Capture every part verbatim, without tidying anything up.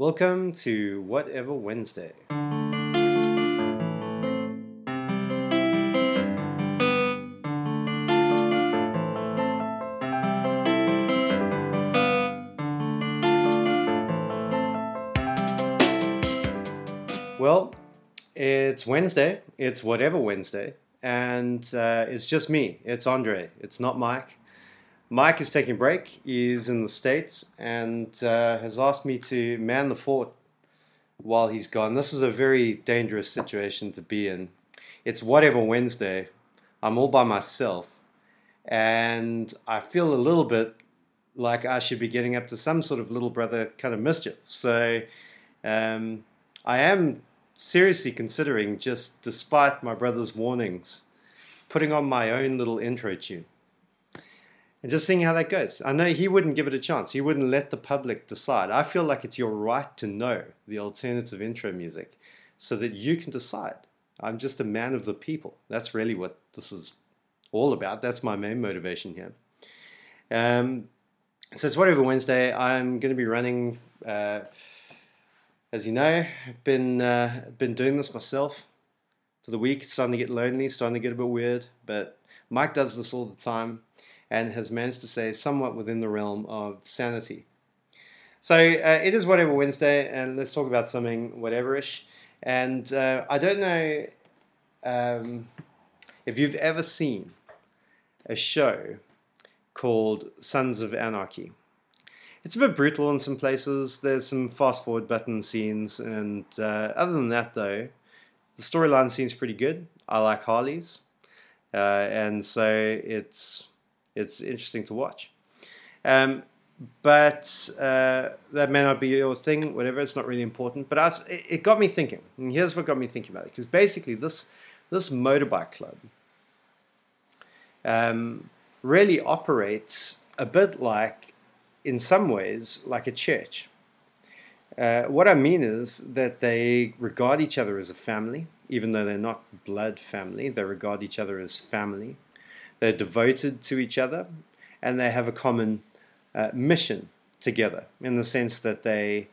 Welcome to Whatever Wednesday. Well, it's Wednesday. It's Whatever Wednesday. And uh, it's just me. It's Andre. It's not Mike. Mike is taking a break. He's in the States and uh, has asked me to man the fort while he's gone. This is a very dangerous situation to be in. It's Whatever Wednesday. I'm all by myself. And I feel a little bit like I should be getting up to some sort of little brother kind of mischief. So um, I am seriously considering, just despite my brother's warnings, putting on my own little intro tune. And just seeing how that goes. I know he wouldn't give it a chance. He wouldn't let the public decide. I feel like it's your right to know the alternative intro music so that you can decide. I'm just a man of the people. That's really what this is all about. That's my main motivation here. Um, so it's Whatever Wednesday. I'm going to be running, uh, as you know, I've been, uh, been doing this myself for the week. It's starting to get lonely, starting to get a bit weird. But Mike does this all the time. And has managed to stay somewhat within the realm of sanity. So uh, it is Whatever Wednesday, and let's talk about something whatever-ish. And uh, I don't know um, if you've ever seen a show called Sons of Anarchy. It's a bit brutal in some places. There's some fast-forward button scenes, and uh, other than that, though, the storyline seems pretty good. I like Harleys, uh, and so it's... It's interesting to watch. Um, but uh, that may not be your thing, whatever. It's not really important. But I was, it, it got me thinking. And here's what got me thinking about it. Because basically this this motorbike club um, really operates a bit like, in some ways, like a church. Uh, what I mean is that they regard each other as a family, even though they're not blood family. They regard each other as family. They're devoted to each other, and they have a common uh, mission together in the sense that they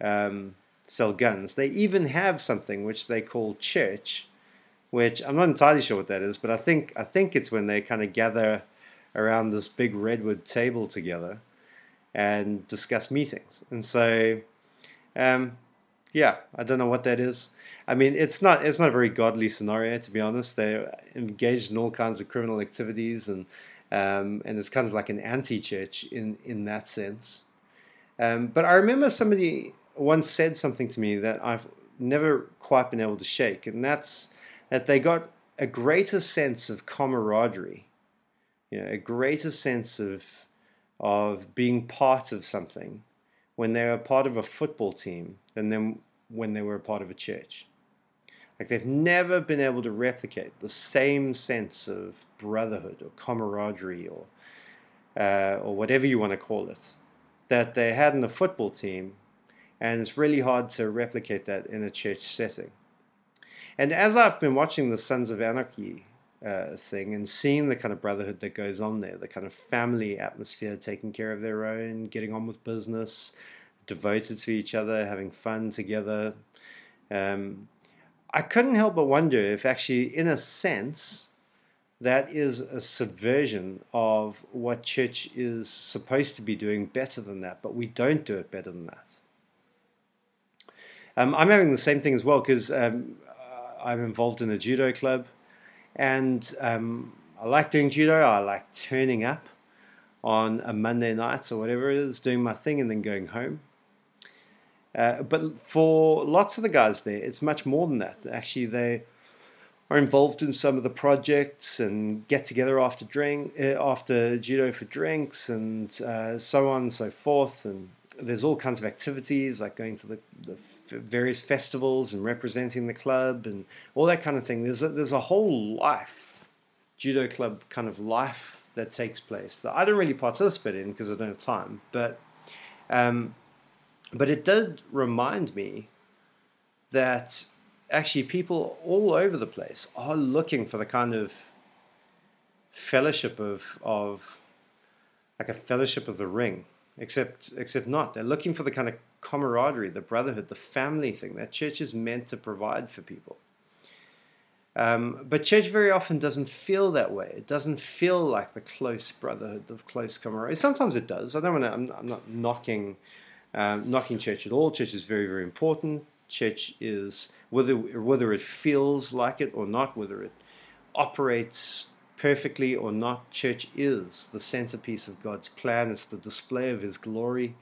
um, sell guns. They even have something which they call church, which I'm not entirely sure what that is, but I think I think it's when they kind of gather around this big redwood table together and discuss meetings. And so, um, yeah, I don't know what that is. I mean, it's not it's not a very godly scenario, to be honest. They're engaged in all kinds of criminal activities, and um, and it's kind of like an anti-church in, in that sense. Um, but I remember somebody once said something to me that I've never quite been able to shake, and that's that they got a greater sense of camaraderie, you know, a greater sense of of being part of something when they were part of a football team than them when they were a part of a church. Like, they've never been able to replicate the same sense of brotherhood or camaraderie or uh, or whatever you want to call it that they had in the football team, and it's really hard to replicate that in a church setting. And as I've been watching the Sons of Anarchy uh, thing and seeing the kind of brotherhood that goes on there, the kind of family atmosphere, taking care of their own, getting on with business, devoted to each other, having fun together, um, I couldn't help but wonder if actually, in a sense, that is a subversion of what church is supposed to be doing better than that, but we don't do it better than that. Um, I'm having the same thing as well, because um, I'm involved in a judo club, and um, I like doing judo, I like turning up on a Monday night or whatever it is, doing my thing and then going home. Uh, but for lots of the guys there, it's much more than that. Actually, they are involved in some of the projects and get together after drink, after judo for drinks, and uh, so on and so forth. And there's all kinds of activities, like going to the, the various festivals and representing the club and all that kind of thing. There's a, there's a whole life, judo club kind of life that takes place that I don't really participate in because I don't have time. But... Um, But it did remind me that actually people all over the place are looking for the kind of fellowship of of like a fellowship of the ring, except except not. They're looking for the kind of camaraderie, the brotherhood, the family thing that church is meant to provide for people. Um, but church very often doesn't feel that way. It doesn't feel like the close brotherhood, the close camaraderie. Sometimes it does. I don't want to. I'm, I'm not knocking um, knocking church at all. Church is very, very important. Church is whether whether it feels like it or not, whether it operates perfectly or not. Church is the centerpiece of God's plan. It's the display of His glory.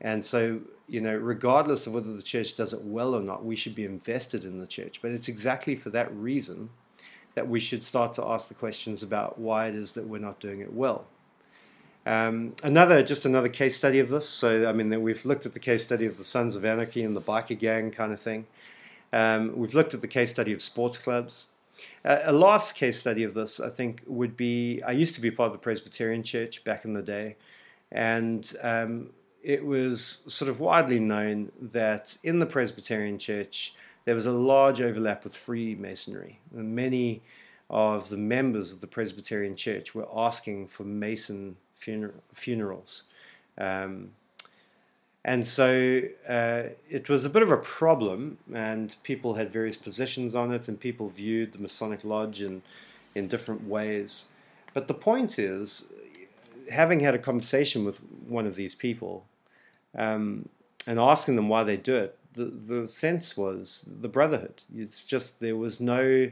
And so, you know, regardless of whether the church does it well or not, we should be invested in the church. But it's exactly for that reason that we should start to ask the questions about why it is that we're not doing it well. Um, another, just another case study of this. So, I mean, we've looked at the case study of the Sons of Anarchy and the biker gang kind of thing. Um, we've looked at the case study of sports clubs. Uh, a last case study of this, I think, would be, I used to be part of the Presbyterian Church back in the day. And um it was sort of widely known that in the Presbyterian Church, there was a large overlap with Freemasonry. And many of the members of the Presbyterian Church were asking for Mason funer- funerals. Um, and so uh, it was a bit of a problem, and people had various positions on it, and people viewed the Masonic Lodge in, in different ways. But the point is, having had a conversation with one of these people um, and asking them why they do it, the, the sense was the brotherhood. It's just there was no,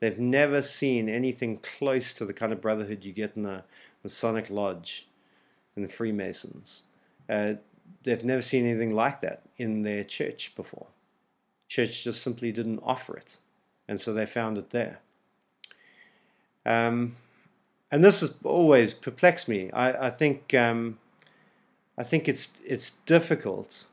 they've never seen anything close to the kind of brotherhood you get in a Masonic Lodge and the Freemasons. Uh, they've never seen anything like that in their church before. Church just simply didn't offer it. And so they found it there. Um... And this has always perplexed me. I, I think um, I think it's it's difficult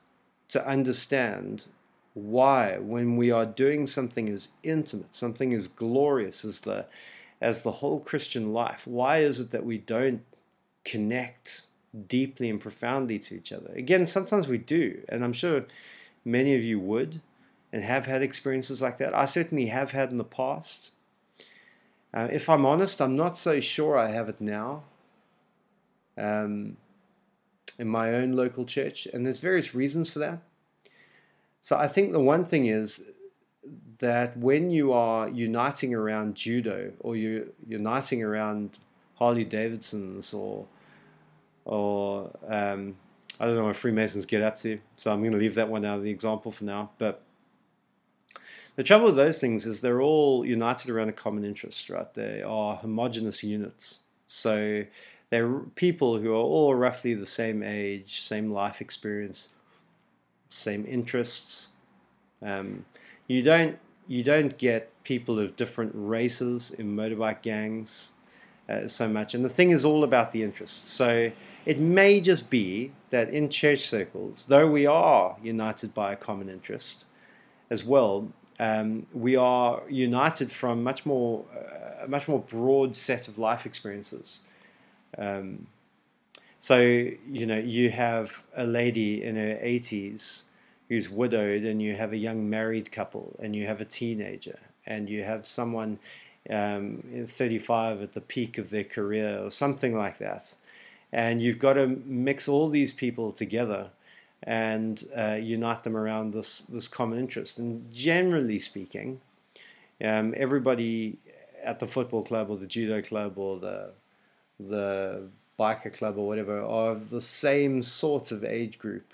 to understand why, when we are doing something as intimate, something as glorious as the as the whole Christian life, why is it that we don't connect deeply and profoundly to each other? Again, sometimes we do, and I'm sure many of you would and have had experiences like that. I certainly have had in the past. Uh, if I'm honest, I'm not so sure I have it now um, in my own local church, and there's various reasons for that. So I think the one thing is that when you are uniting around judo, or you're uniting around Harley Davidsons, or, or um, I don't know what Freemasons get up to, so I'm going to leave that one out of the example for now, but the trouble with those things is they're all united around a common interest, right? They are homogenous units. So they're people who are all roughly the same age, same life experience, same interests. Um, you don't you don't get people of different races in motorbike gangs uh, so much. And the thing is all about the interests. So it may just be that in church circles, though we are united by a common interest as well, Um, we are united from much more, uh, a much more broad set of life experiences. Um, so, you know, you have a lady in her eighties who's widowed, and you have a young married couple, and you have a teenager, and you have someone um, thirty-five at the peak of their career or something like that. And you've got to mix all these people together and uh, unite them around this this common interest. And generally speaking, um, everybody at the football club or the judo club or the the biker club or whatever are of the same sort of age group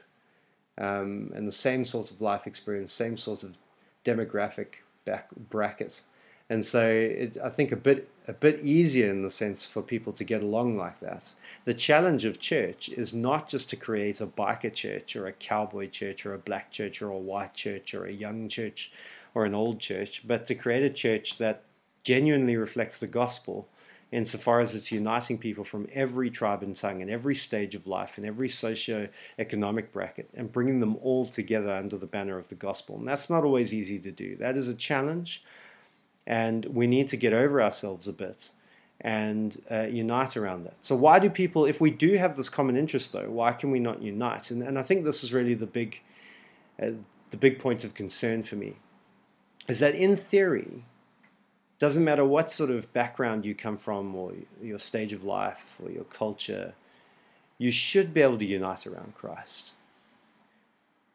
um, and the same sort of life experience, same sort of demographic back bracket. And so it, I think a bit a bit easier in the sense for people to get along like that. The challenge of church is not just to create a biker church or a cowboy church or a black church or a white church or a young church or an old church, but to create a church that genuinely reflects the gospel insofar as it's uniting people from every tribe and tongue and every stage of life and every socio-economic bracket and bringing them all together under the banner of the gospel. And that's not always easy to do. That is a challenge. And we need to get over ourselves a bit and uh, unite around that. So why do people, if we do have this common interest though, why can we not unite? And, and I think this is really the big, uh, the big point of concern for me, is that in theory, doesn't matter what sort of background you come from or your stage of life or your culture, you should be able to unite around Christ.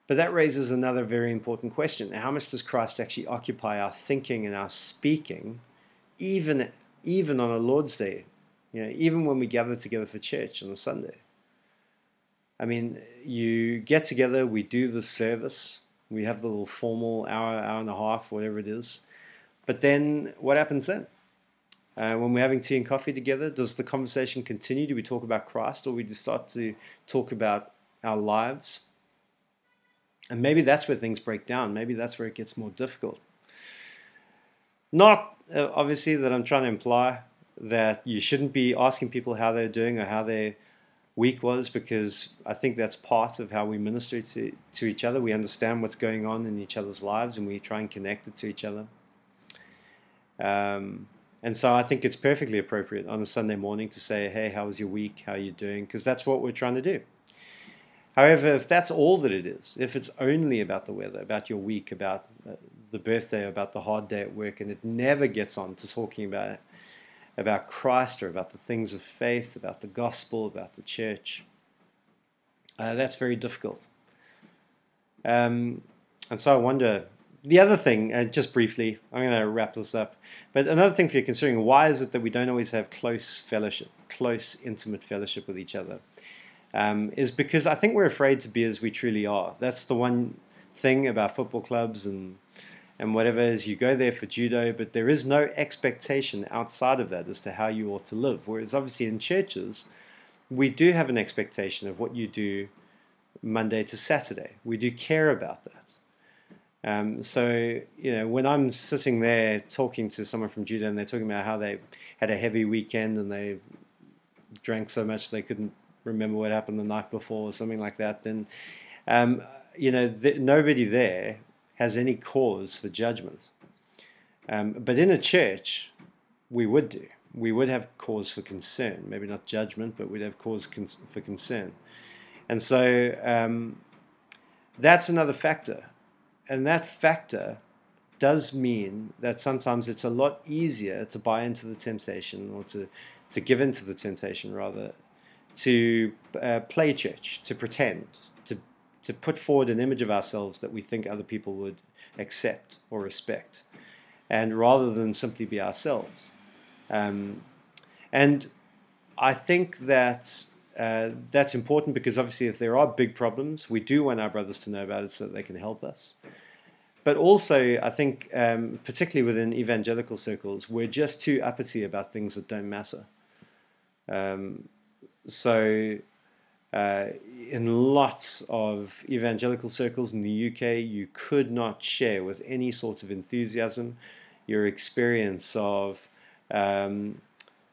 But that raises another very important question. How much does Christ actually occupy our thinking and our speaking, even, even on a Lord's Day, you know, even when we gather together for church on a Sunday? I mean, you get together, we do the service, we have the little formal hour, hour and a half, whatever it is. But then what happens then? Uh, when we're having tea and coffee together, does the conversation continue? Do we talk about Christ, or we just start to talk about our lives? And maybe that's where things break down. Maybe that's where it gets more difficult. Not, uh, obviously, that I'm trying to imply that you shouldn't be asking people how they're doing or how their week was, because I think that's part of how we minister to, to each other. We understand what's going on in each other's lives, and we try and connect it to each other. Um, and so I think it's perfectly appropriate on a Sunday morning to say, hey, how was your week? How are you doing? Because that's what we're trying to do. However, if that's all that it is, if it's only about the weather, about your week, about the birthday, about the hard day at work, and it never gets on to talking about it, about Christ, or about the things of faith, about the gospel, about the church, uh, that's very difficult. Um, and so I wonder, the other thing, uh, just briefly, I'm going to wrap this up, but another thing for you considering, why is it that we don't always have close fellowship, close, intimate fellowship with each other? Um, is because I think we're afraid to be as we truly are. That's the one thing about football clubs and and whatever is, you go there for judo, but there is no expectation outside of that as to how you ought to live. Whereas obviously in churches, we do have an expectation of what you do Monday to Saturday. We do care about that. Um, so, you know, when I'm sitting there talking to someone from judo and they're talking about how they had a heavy weekend and they drank so much they couldn't remember what happened the night before or something like that, then um, you know th- nobody there has any cause for judgment. Um, but in a church, we would do. We would have cause for concern. Maybe not judgment, but we'd have cause con- for concern. And so um, that's another factor. And that factor does mean that sometimes it's a lot easier to buy into the temptation, or to, to give into the temptation rather, to uh, play church, to pretend, to to put forward an image of ourselves that we think other people would accept or respect, and rather than simply be ourselves. Um, and I think that uh, that's important, because obviously if there are big problems, we do want our brothers to know about it so that they can help us. But also, I think, um, particularly within evangelical circles, we're just too uppity about things that don't matter. Um So, uh, in lots of evangelical circles in the U K, you could not share with any sort of enthusiasm your experience of um,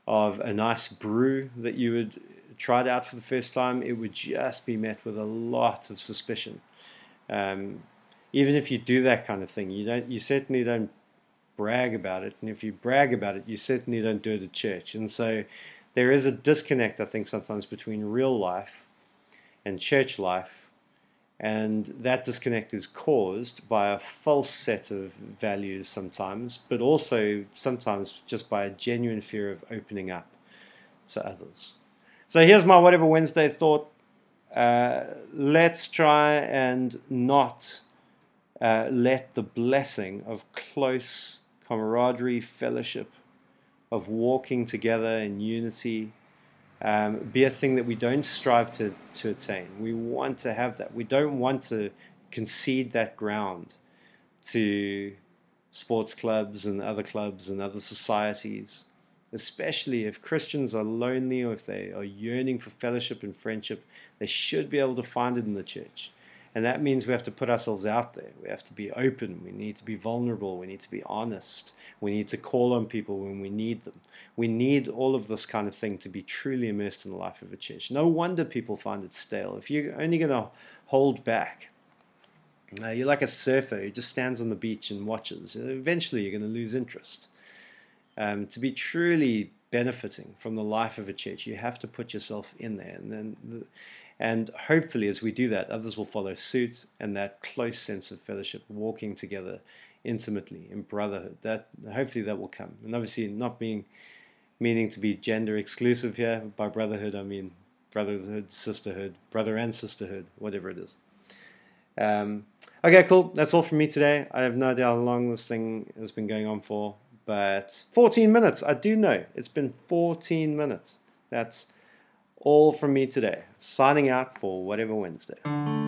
of a nice brew that you had tried out for the first time. It would just be met with a lot of suspicion. Um, even if you do that kind of thing, you don't. You certainly don't brag about it, and if you brag about it, you certainly don't do it at church. And so there is a disconnect, I think, sometimes between real life and church life, and that disconnect is caused by a false set of values sometimes, but also sometimes just by a genuine fear of opening up to others. So here's my Whatever Wednesday thought. Uh, let's try and not uh, let the blessing of close camaraderie, fellowship, of walking together in unity, um, be a thing that we don't strive to, to attain. We want to have that. We don't want to concede that ground to sports clubs and other clubs and other societies, especially if Christians are lonely or if they are yearning for fellowship and friendship. They should be able to find it in the church. And that means we have to put ourselves out there. We have to be open. We need to be vulnerable. We need to be honest. We need to call on people when we need them. We need all of this kind of thing to be truly immersed in the life of a church. No wonder people find it stale. If you're only going to hold back, uh, you're like a surfer who just stands on the beach and watches. Eventually, you're going to lose interest. Um, to be truly benefiting from the life of a church, you have to put yourself in there. And then the, And hopefully as we do that, others will follow suit, and that close sense of fellowship, walking together intimately in brotherhood, that hopefully that will come. And obviously not being meaning to be gender exclusive here. By brotherhood, I mean brotherhood, sisterhood, brother and sisterhood, whatever it is. Um, okay, cool. That's all from me today. I have no idea how long this thing has been going on for, but fourteen minutes. I do know. It's been fourteen minutes. That's all from me today. Signing out for Whatever Wednesday.